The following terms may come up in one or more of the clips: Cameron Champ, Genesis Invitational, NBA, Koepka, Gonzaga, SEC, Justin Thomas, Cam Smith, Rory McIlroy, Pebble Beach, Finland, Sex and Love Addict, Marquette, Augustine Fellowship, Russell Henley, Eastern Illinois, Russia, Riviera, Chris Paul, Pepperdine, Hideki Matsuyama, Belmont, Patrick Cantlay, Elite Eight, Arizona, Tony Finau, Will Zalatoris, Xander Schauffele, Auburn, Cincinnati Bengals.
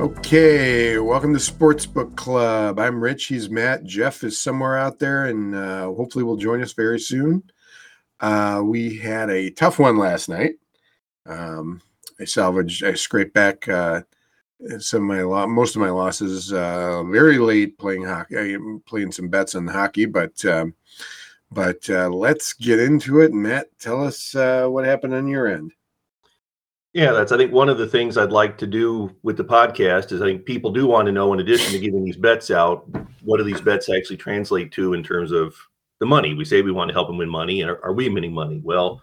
Okay, welcome to Sportsbook Club. I'm Rich, he's Matt. Jeff is somewhere out there and hopefully will join us very soon. We had a tough one last night. I scraped back most of my losses very late playing hockey. I'm playing some bets on hockey, but let's get into it. Matt, tell us what happened on your end. Yeah, I think one of the things I'd like to do with the podcast is I think people do want to know, in addition to giving these bets out, what do these bets actually translate to in terms of the money? We say we want to help them win money, and are we winning money? Well,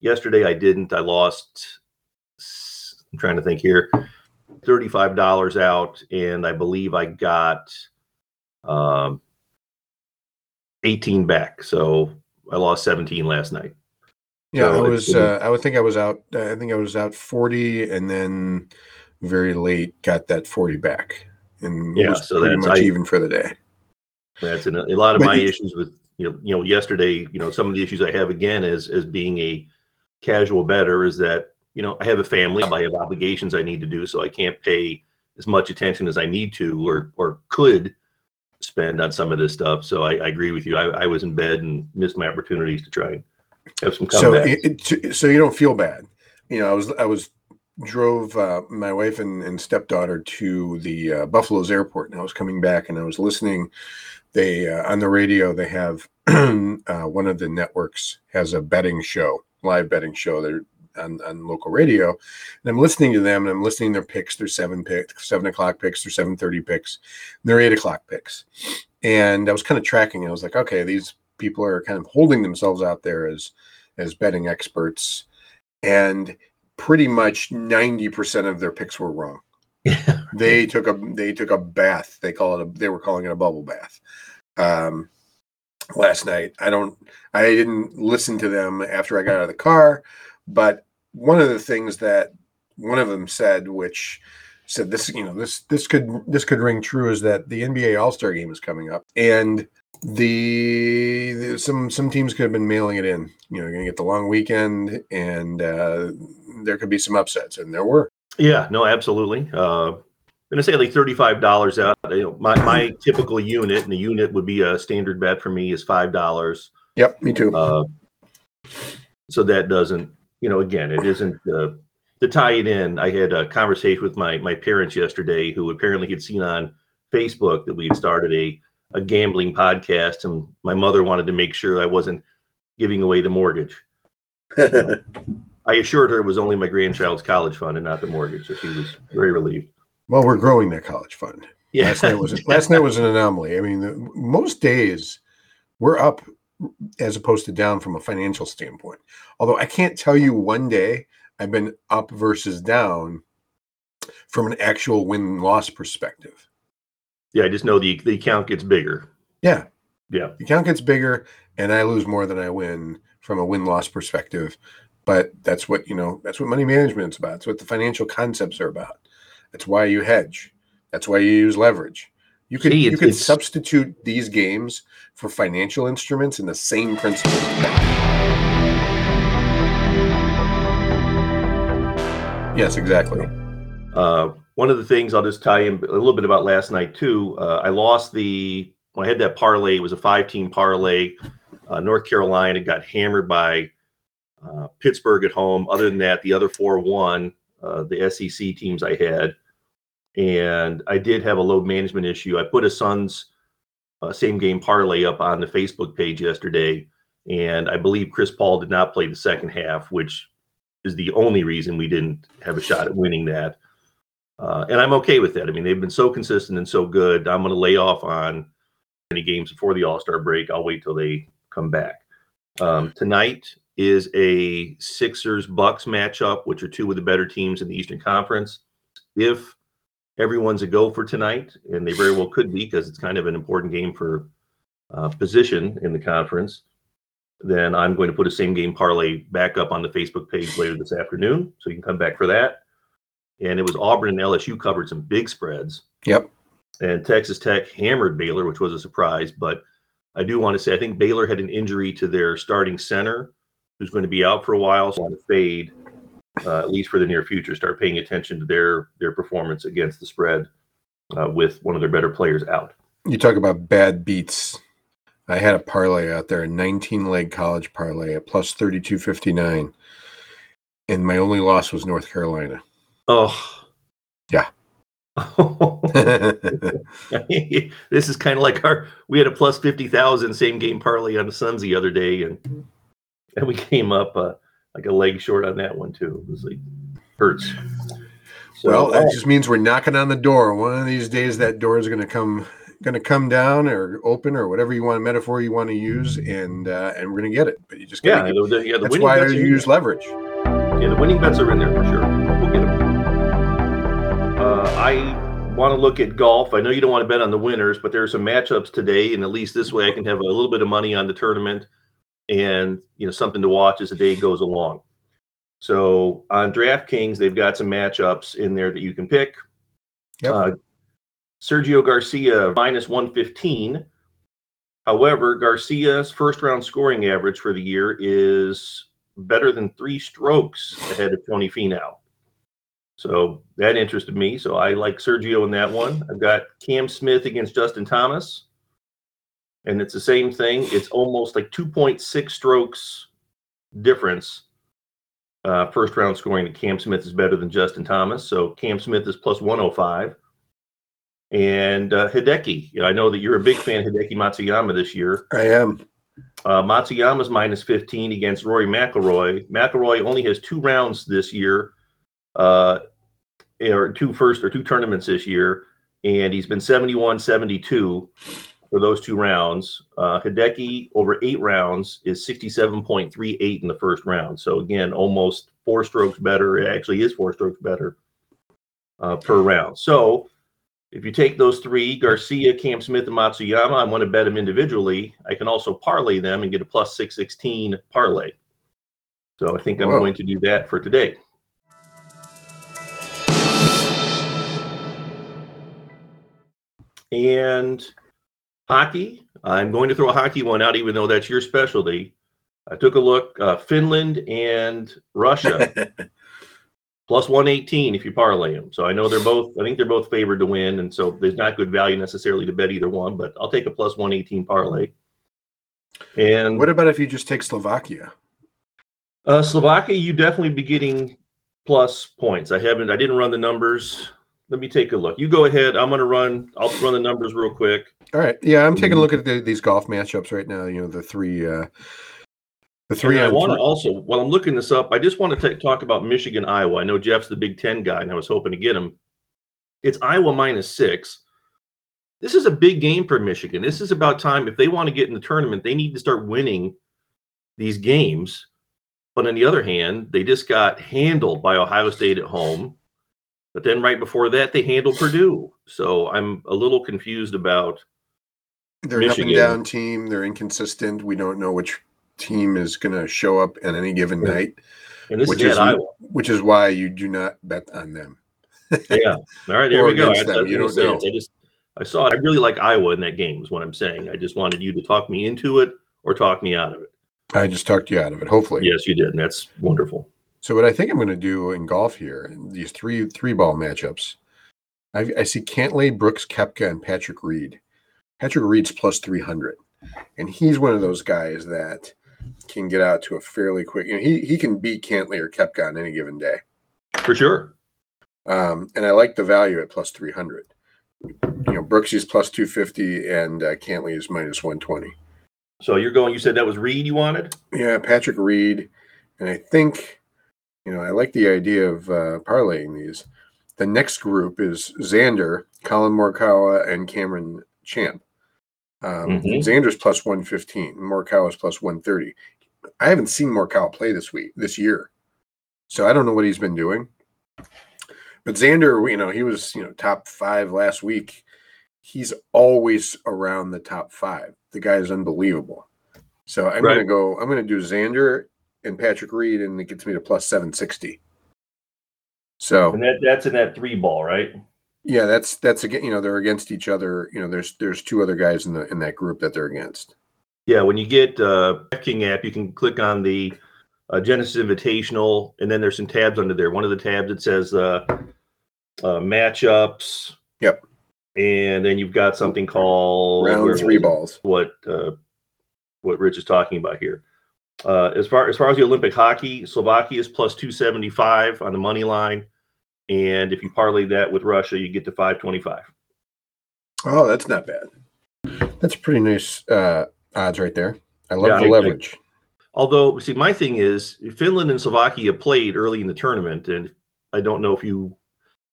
yesterday I didn't. I lost, I'm trying to think here, $35 out, and I believe I got 18 back. So I lost 17 last night. Yeah, I was. I think I was out 40, and then very late got that 40 back, and yeah, was so pretty much even for the day. That's a lot of my issues with you know yesterday. You know, some of the issues I have again as being a casual bettor is that I have a family, I have obligations I need to do, so I can't pay as much attention as I need to or could spend on some of this stuff. So I agree with you. I was in bed and missed my opportunities to try and have some comebacks. So you don't feel bad. I drove my wife and stepdaughter to the Buffalo's airport, and I was coming back and I was listening. They on the radio, they have one of the networks has a betting show, live betting show. They're on local radio, and I'm listening to them, and I'm listening to their picks, their 7 o'clock picks, their 7:30 picks, their 8 o'clock picks. And I was kind of tracking, and I was like, okay, these people are kind of holding themselves out there as betting experts, and pretty much 90% of their picks were wrong. Yeah. They took a bath. They were calling it a bubble bath last night. I didn't listen to them after I got out of the car, but one of the things that one of them said, which said this, this could ring true, is that the NBA All-Star Game is coming up, and some teams could have been mailing it in. You're going to get the long weekend, and there could be some upsets, and there were. Yeah, no, absolutely. I'm going to say like $35 out. My typical unit, and the unit would be a standard bet for me, is $5. Yep, me too. So that doesn't, again, it isn't to tie it in. I had a conversation with my parents yesterday, who apparently had seen on Facebook that we had started a gambling podcast, and my mother wanted to make sure I wasn't giving away the mortgage. I assured her it was only my grandchild's college fund and not the mortgage, so she was very relieved. Well, we're growing that college fund. Yeah. Last night was an anomaly. I mean, most days we're up as opposed to down from a financial standpoint. Although I can't tell you one day I've been up versus down from an actual win-loss perspective. Yeah, I just know the account gets bigger. Yeah. The account gets bigger, and I lose more than I win from a win-loss perspective. But that's what, that's what money management is about. That's what the financial concepts are about. That's why you hedge. That's why you use leverage. You could substitute these games for financial instruments in the same principle. Yes, exactly. One of the things, I'll just tie in a little bit about last night too. I lost when I had that parlay, it was a 5-team parlay. North Carolina got hammered by Pittsburgh at home. Other than that, the other 4 won, the SEC teams I had. And I did have a load management issue. I put a Suns same game parlay up on the Facebook page yesterday. And I believe Chris Paul did not play the second half, which is the only reason we didn't have a shot at winning that. And I'm okay with that. I mean, they've been so consistent and so good. I'm going to lay off on any games before the All-Star break. I'll wait till they come back. Tonight is a Sixers-Bucks matchup, which are 2 of the better teams in the Eastern Conference. If everyone's a go for tonight, and they very well could be because it's kind of an important game for position in the conference, then I'm going to put a same-game parlay back up on the Facebook page later this afternoon, so you can come back for that. And it was Auburn and LSU covered some big spreads. Yep. And Texas Tech hammered Baylor, which was a surprise. But I do want to say, I think Baylor had an injury to their starting center, who's going to be out for a while. So I want to fade at least for the near future, start paying attention to their performance against the spread with one of their better players out. You talk about bad beats. I had a parlay out there, a 19-leg college parlay at plus 32.59, and my only loss was North Carolina. Oh. Yeah. This is kind of like we had a plus 50,000 same game parlay on the Suns the other day, and we came up like a leg short on that one too. It was like hurts. So, well, that just means we're knocking on the door. One of these days, that door is going to come down or open or whatever metaphor you want to use, and we're going to get it. But you just gotta that's why you use leverage. Yeah, the winning bets are in there for sure. We'll get them. I want to look at golf. I know you don't want to bet on the winners, but there are some matchups today, and at least this way I can have a little bit of money on the tournament and, you know, something to watch as the day goes along. So on DraftKings, they've got some matchups in there that you can pick. Yep. Sergio Garcia, minus 115. However, Garcia's first-round scoring average for the year is better than 3 strokes ahead of Tony Finau. So that interested me. So I like Sergio in that one. I've got Cam Smith against Justin Thomas. And it's the same thing. It's almost like 2.6 strokes difference. First round scoring that Cam Smith is better than Justin Thomas. So Cam Smith is plus 105. And Hideki. You know, I know that you're a big fan of Hideki Matsuyama this year. I am. Matsuyama's minus 15 against Rory McIlroy. McIlroy only has 2 rounds this year. Or two tournaments this year, and he's been 71-72 for those 2 rounds. Hideki over 8 rounds is 67.38 in the first round. So again, almost 4 strokes better. It actually is 4 strokes better per round. So if you take those three, Garcia, Cam Smith, and Matsuyama, I want to bet them individually. I can also parlay them and get a plus 616 parlay. So I think I'm going to do that for today. And hockey, I'm going to throw a hockey one out, even though that's your specialty. I took a look, Finland and Russia, plus 118 if you parlay them. So I know I think they're both favored to win, and so there's not good value necessarily to bet either one, but I'll take a plus 118 parlay. And what about if you just take Slovakia? Slovakia, you definitely be getting plus points. I didn't run the numbers. Let me take a look. You go ahead. I'll run the numbers real quick. All right. Yeah, I'm taking a look at these golf matchups right now. You know, the three. And I want to also, while I'm looking this up, I just want to talk about Michigan, Iowa. I know Jeff's the Big Ten guy, and I was hoping to get him. It's Iowa -6. This is a big game for Michigan. This is about time. If they want to get in the tournament, they need to start winning these games. But on the other hand, they just got handled by Ohio State at home. But then right before that, they handled Purdue. So I'm a little confused about They're Michigan. An up-and-down team. They're inconsistent. We don't know which team is going to show up on any given night, and this is Iowa. Which is why you do not bet on them. Yeah. All right, there we go. I really like Iowa in that game is what I'm saying. I just wanted you to talk me into it or talk me out of it. I just talked you out of it, hopefully. Yes, you did, and that's wonderful. So what I think I'm going to do in golf here, these three-ball matchups, I see Cantlay, Brooks, Koepka, and Patrick Reed. Patrick Reed's plus 300, and he's one of those guys that can get out to a fairly quick – you know, he can beat Cantlay or Koepka on any given day. For sure. And I like the value at plus 300. You know, Brooks is plus 250, and Cantlay is minus 120. So you said that was Reed you wanted? Yeah, Patrick Reed, and I think – you know, I like the idea of parlaying these. The next group is Xander, Colin Morikawa, and Cameron Champ. Xander's plus 115. Morikawa's plus 130. I haven't seen Morikawa play this year, so I don't know what he's been doing. But Xander, you know, he was top 5 last week. He's always around the top 5. The guy is unbelievable. So I'm going to go. I'm going to do Xander and Patrick Reed, and it gets me to plus 760. So and that's in that 3-ball, right? Yeah, that's again. You know, they're against each other. You know, there's 2 other guys in that group that they're against. Yeah, when you get DraftKings app, you can click on the Genesis Invitational, and then there's some tabs under there. One of the tabs, it says matchups. Yep. And then you've got something called round 3 balls. What Rich is talking about here. As far as the Olympic hockey, Slovakia is plus 275 on the money line, and if you parlay that with Russia, you get to 525. Oh, that's not bad. That's pretty nice odds right there. I love the leverage. Although, see, my thing is Finland and Slovakia played early in the tournament, and I don't know if you.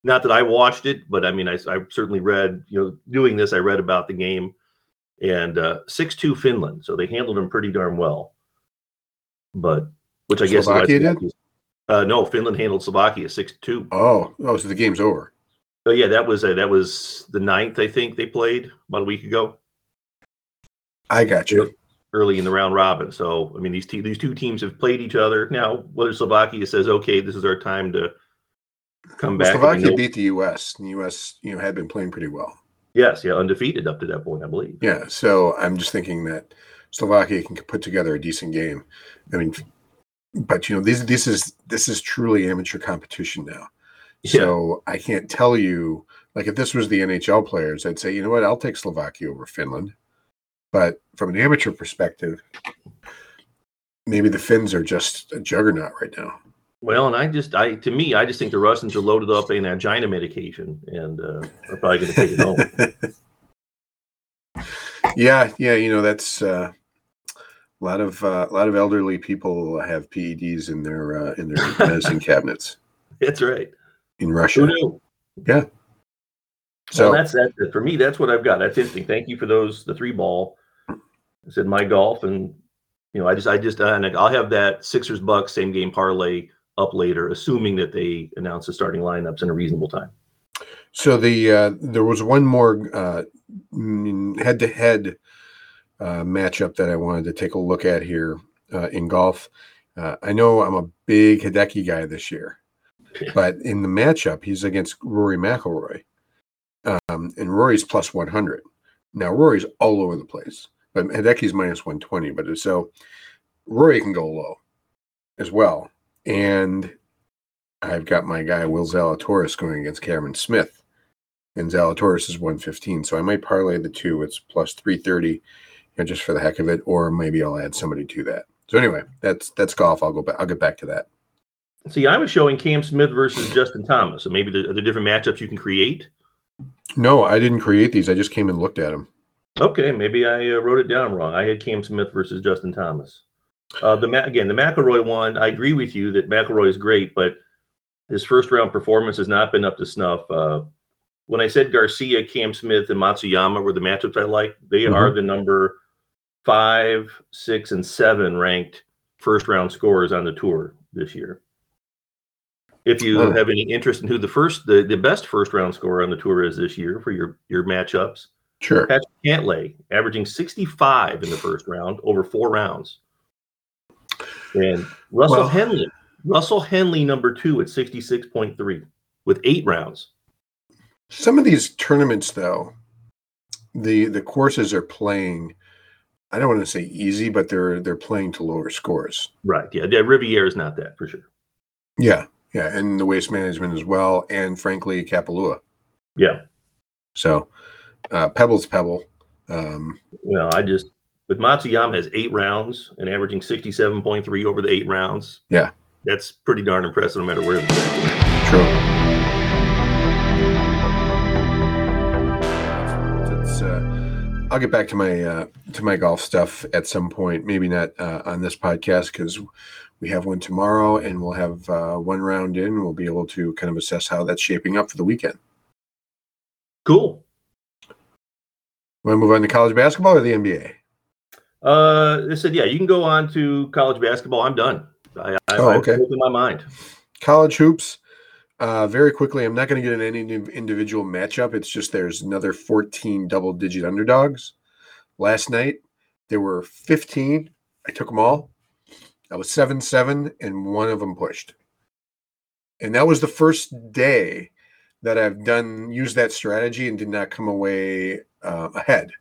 Not that I watched it, but I mean, I certainly read, doing this, I read about the game, and 6-2 Finland. So they handled them pretty darn well. But, which I guess. Slovakia did? No, Finland handled Slovakia 6-2. Oh, so the game's over. So yeah, that was the 9th, I think they played about a week ago. I got you. Early in the round robin. So, I mean, these two teams have played each other. Now, whether Slovakia says, okay, this is our time to come back. Slovakia beat the U.S. and the U.S. Had been playing pretty well. Yes, undefeated up to that point, I believe. Yeah, so I'm just thinking that Slovakia can put together a decent game. I mean, but this is truly amateur competition now. Yeah. So I can't tell you, like, if this was the NHL players, I'd say, you know what, I'll take Slovakia over Finland. But from an amateur perspective, maybe the Finns are just a juggernaut right now. Well, and I just think the Russians are loaded up in angina medication, and are probably going to take it home. Yeah, that's a lot of elderly people have PEDs in their medicine cabinets. That's right. In Russia, yeah. So well, that's it. For me, that's what I've got. That's interesting. Thank you for the 3-ball. I said my golf, and and I'll have that Sixers Bucks same game parlay up later, assuming that they announce the starting lineups in a reasonable time. So the there was one more head-to-head matchup that I wanted to take a look at here in golf. I know I'm a big Hideki guy this year, but in the matchup, he's against Rory McIlroy, and Rory's plus 100. Now, Rory's all over the place, but Hideki's minus 120. But so Rory can go low as well. And I've got my guy, Will Zalatoris, going against Cameron Smith. And Zalatoris is 115. So I might parlay the two. It's plus 330, just for the heck of it. Or maybe I'll add somebody to that. So anyway, that's golf. I'll get back to that. See, I was showing Cam Smith versus Justin Thomas. So maybe are there different matchups you can create? No, I didn't create these. I just came and looked at them. Okay, maybe I wrote it down wrong. I had Cam Smith versus Justin Thomas. The McIlroy one, I agree with you that McIlroy is great, but his first-round performance has not been up to snuff. When I said Garcia, Cam Smith, and Matsuyama were the matchups I like, they are the number 5, 6, and 7 ranked first-round scorers on the tour this year. If you have any interest in who the best first-round scorer on the tour is this year for your matchups, sure. Patrick Cantlay, averaging 65 in the first round over 4 rounds. And Russell Henley, number 2 at 66.3 with 8 rounds. Some of these tournaments, though, the courses are playing, I don't want to say easy, but they're playing to lower scores. Right, yeah, Riviera is not that, for sure. Yeah, and the waste management as well, and frankly, Kapalua. Yeah. So, Pebble's Pebble. But Matsuyama has 8 rounds and averaging 67.3 over the 8 rounds. Yeah. That's pretty darn impressive no matter where. True. I'll get back to my golf stuff at some point. Maybe not on this podcast because we have one tomorrow and we'll have one round in. We'll be able to kind of assess how that's shaping up for the weekend. Cool. Want to move on to college basketball or the NBA? They said, yeah, you can go on to college basketball. I'm done. I opened my mind. College hoops. Very quickly, I'm not going to get in any individual matchup. It's just there's another 14 double-digit underdogs. Last night, there were 15. I took them all. I was 7-7, and one of them pushed. And that was the first day that I've used that strategy and did not come away ahead.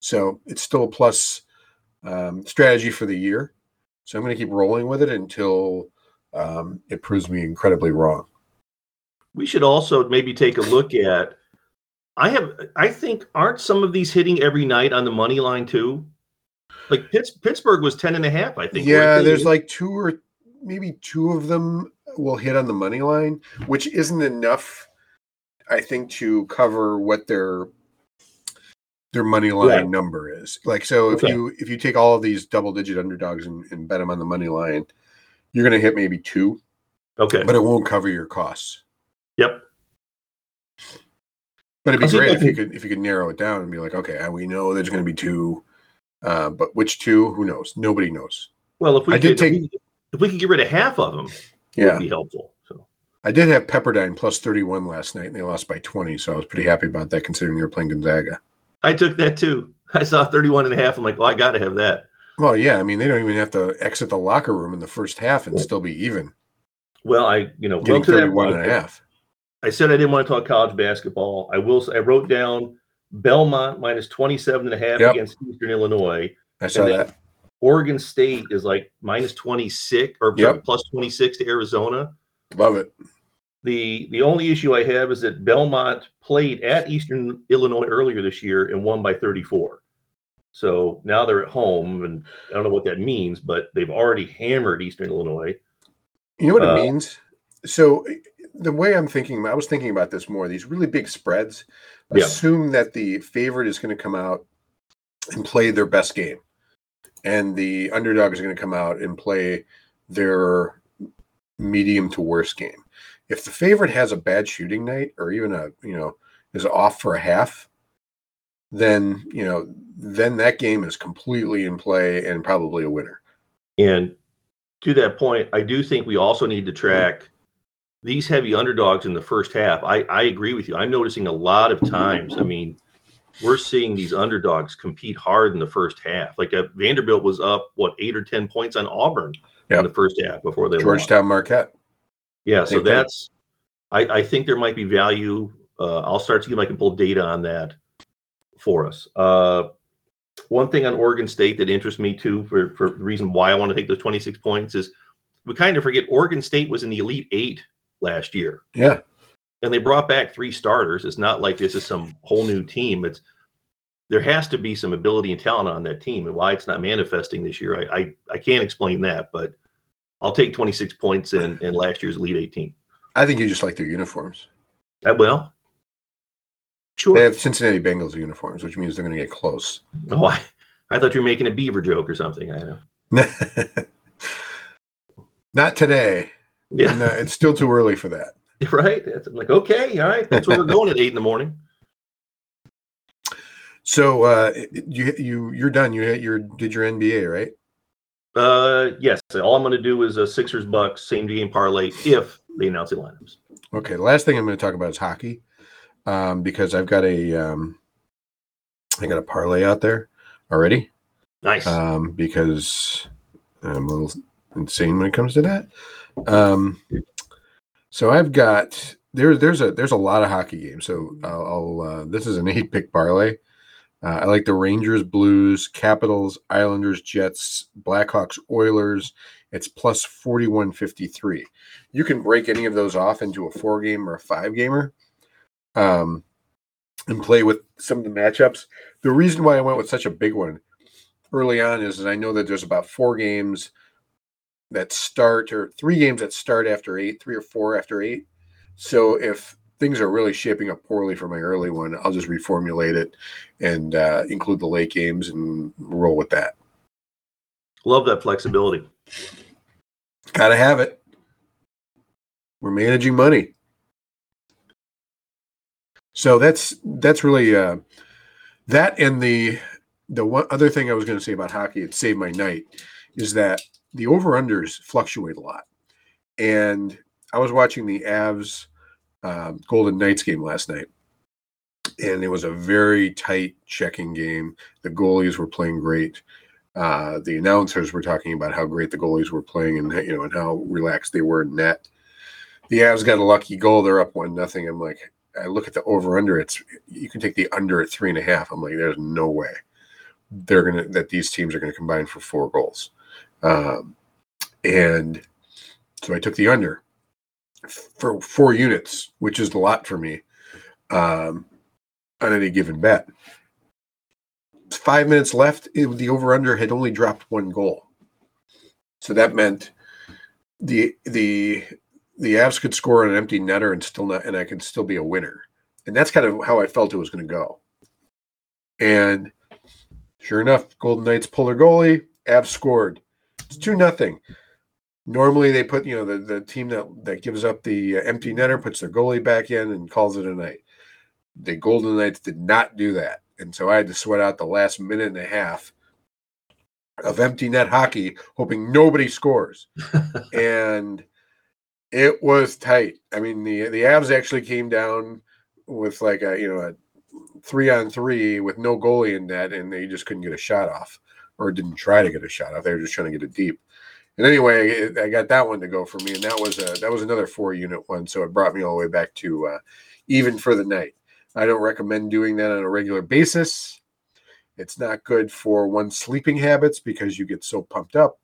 So it's still a plus strategy for the year. So I'm going to keep rolling with it until it proves me incredibly wrong. We should also maybe take a look at, I think, aren't some of these hitting every night on the money line too? Like Pittsburgh was 10.5, I think. Yeah, right? There's like two or maybe two of them will hit on the money line, which isn't enough, I think, to cover what their money line number is. Like, so if you take all of these double digit underdogs and bet them on the money line, you're going to hit maybe two. Okay, but it won't cover your costs. Yep. But it'd be great if you could narrow it down and be like, okay, we know there's going to be two. But which two? Who knows? Nobody knows. Well, if we could get rid of half of them, it would be helpful. So I did have Pepperdine plus 31 last night, and they lost by 20, so I was pretty happy about that considering you were playing Gonzaga. I took that too. I saw 31.5. I'm like, well, I got to have that. Well, yeah. I mean, they don't even have to exit the locker room in the first half and still be even. Well, getting 31.5. I said I didn't want to talk college basketball. I will. I wrote down Belmont minus 27.5 against Eastern Illinois. I saw that. Oregon State is like minus 26 or plus 26 to Arizona. Love it. The only issue I have is that Belmont played at Eastern Illinois earlier this year and won by 34. So now they're at home, and I don't know what that means, but they've already hammered Eastern Illinois. You know what it means? So the way I'm thinking, I was thinking about this more, these really big spreads assume that the favorite is going to come out and play their best game, and the underdog is going to come out and play their medium to worst game. If the favorite has a bad shooting night or even is off for a half, then that game is completely in play and probably a winner. And to that point, I do think we also need to track these heavy underdogs in the first half. I agree with you. I'm noticing a lot of times, we're seeing these underdogs compete hard in the first half. Like Vanderbilt was up, 8 or 10 points on Auburn in the first half before they Georgetown won. Marquette. Yeah, so that's – I think there might be value. I'll start to see if I can pull data on that for us. One thing on Oregon State that interests me, too, for the reason why I want to take those 26 points is we kind of forget Oregon State was in the Elite Eight last year. Yeah. And they brought back three starters. It's not like this is some whole new team. There has to be some ability and talent on that team, and why it's not manifesting this year, I can't explain that, but – I'll take 26 points in last year's Elite 18. I think you just like their uniforms. Well, sure. They have Cincinnati Bengals uniforms, which means they're going to get close. Oh, I thought you were making a beaver joke or something. I know. Not today. Yeah. No, it's still too early for that. Right? I'm like, okay, all right. That's where we're going at 8 in the morning. So you're done. You did your NBA, right? Yes. All I'm going to do is a Sixers-Bucks same-game parlay if they announce the lineups. Okay. The last thing I'm going to talk about is hockey, because I've got a parlay out there already. Nice. Because I'm a little insane when it comes to that. So I've got there's a lot of hockey games. So I'll this is an 8-pick parlay. I like the Rangers, Blues, Capitals, Islanders, Jets, Blackhawks, Oilers. It's plus 41.53. You can break any of those off into a 4-game or a 5-gamer and play with some of the matchups. The reason why I went with such a big one early on is I know that there's about 4 games that start, or 3 games that start after 8, 3 or 4 after 8. So if things are really shaping up poorly for my early one, I'll just reformulate it and include the late games and roll with that. Love that flexibility. Gotta have it. We're managing money. So that's really that. And the one other thing I was going to say about hockey, it saved my night, is that the over-unders fluctuate a lot. And I was watching the Avs Golden Knights game last night, and it was a very tight checking game. The goalies were playing great. The announcers were talking about how great the goalies were playing and how relaxed they were in net. The Avs got a lucky goal. They're up 1-0. I'm like, I look at the over-under. You can take the under at 3.5. I'm like, there's no way these teams are gonna combine for 4 goals. And so I took the under for 4 units, which is a lot for me on any given bet. 5 minutes left, the over-under had only dropped 1 goal. So that meant the Avs could score on an empty netter and still not, and I could still be a winner. And that's kind of how I felt it was going to go. And sure enough, Golden Knights pull their goalie, Avs scored. It's 2-0. Normally they put, you know, the team that gives up the empty netter puts their goalie back in and calls it a night. The Golden Knights did not do that. And so I had to sweat out the last minute and a half of empty net hockey, hoping nobody scores. And it was tight. I mean, the Avs actually came down with like a 3-on-3 with no goalie in net, and they just couldn't get a shot off, or didn't try to get a shot off. They were just trying to get it deep. And anyway, I got that one to go for me, and that was another 4-unit one, so it brought me all the way back to even for the night. I don't recommend doing that on a regular basis. It's not good for one's sleeping habits because you get so pumped up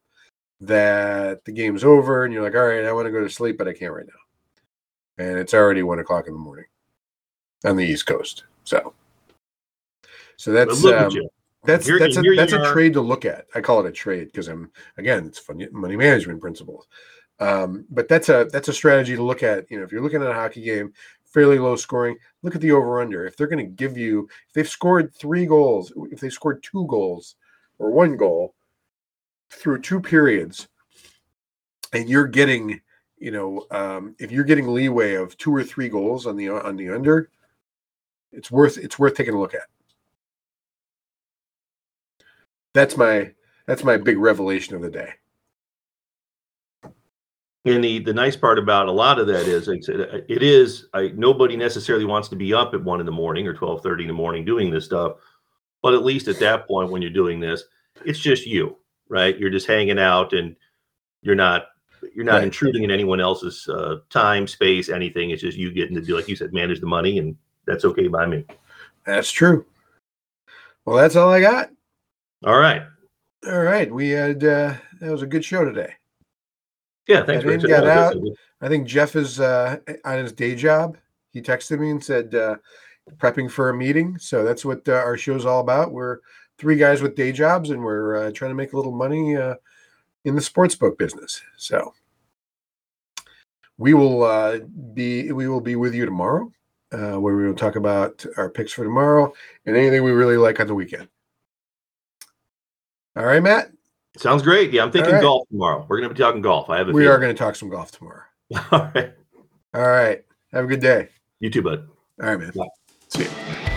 that the game's over and you're like, all right, I want to go to sleep, but I can't right now. And it's already 1 o'clock in the morning on the East Coast. So that's a trade to look at. I call it a trade because it's funny, money management principles. But that's a strategy to look at. You know, if you're looking at a hockey game, fairly low scoring, look at the over-under. If they're going to give you, if they've scored 3 goals, if they scored 2 goals or 1 goal through 2 periods, and you're getting, if you're getting leeway of 2 or 3 goals on the under, it's worth taking a look at. That's my big revelation of the day. And the nice part about a lot of that is nobody necessarily wants to be up at 1 a.m. or 12:30 in the morning doing this stuff. But at least at that point, when you're doing this, it's just you, right? You're just hanging out and you're not right, intruding in anyone else's time, space, anything. It's just you getting to do, like you said, manage the money, and that's okay by me. That's true. Well, that's all I got. All right. We had, that was a good show today. Yeah, thanks. I got out. I think Jeff is on his day job. He texted me and said prepping for a meeting. So that's what our show's all about. We're 3 guys with day jobs, and we're trying to make a little money in the sportsbook business. So we will be with you tomorrow, where we will talk about our picks for tomorrow and anything we really like on the weekend. All right, Matt. Sounds great. Yeah, I'm thinking golf tomorrow. We're going to be talking golf. We are going to talk some golf tomorrow. All right. Have a good day. You too, bud. All right, man. Bye. See you.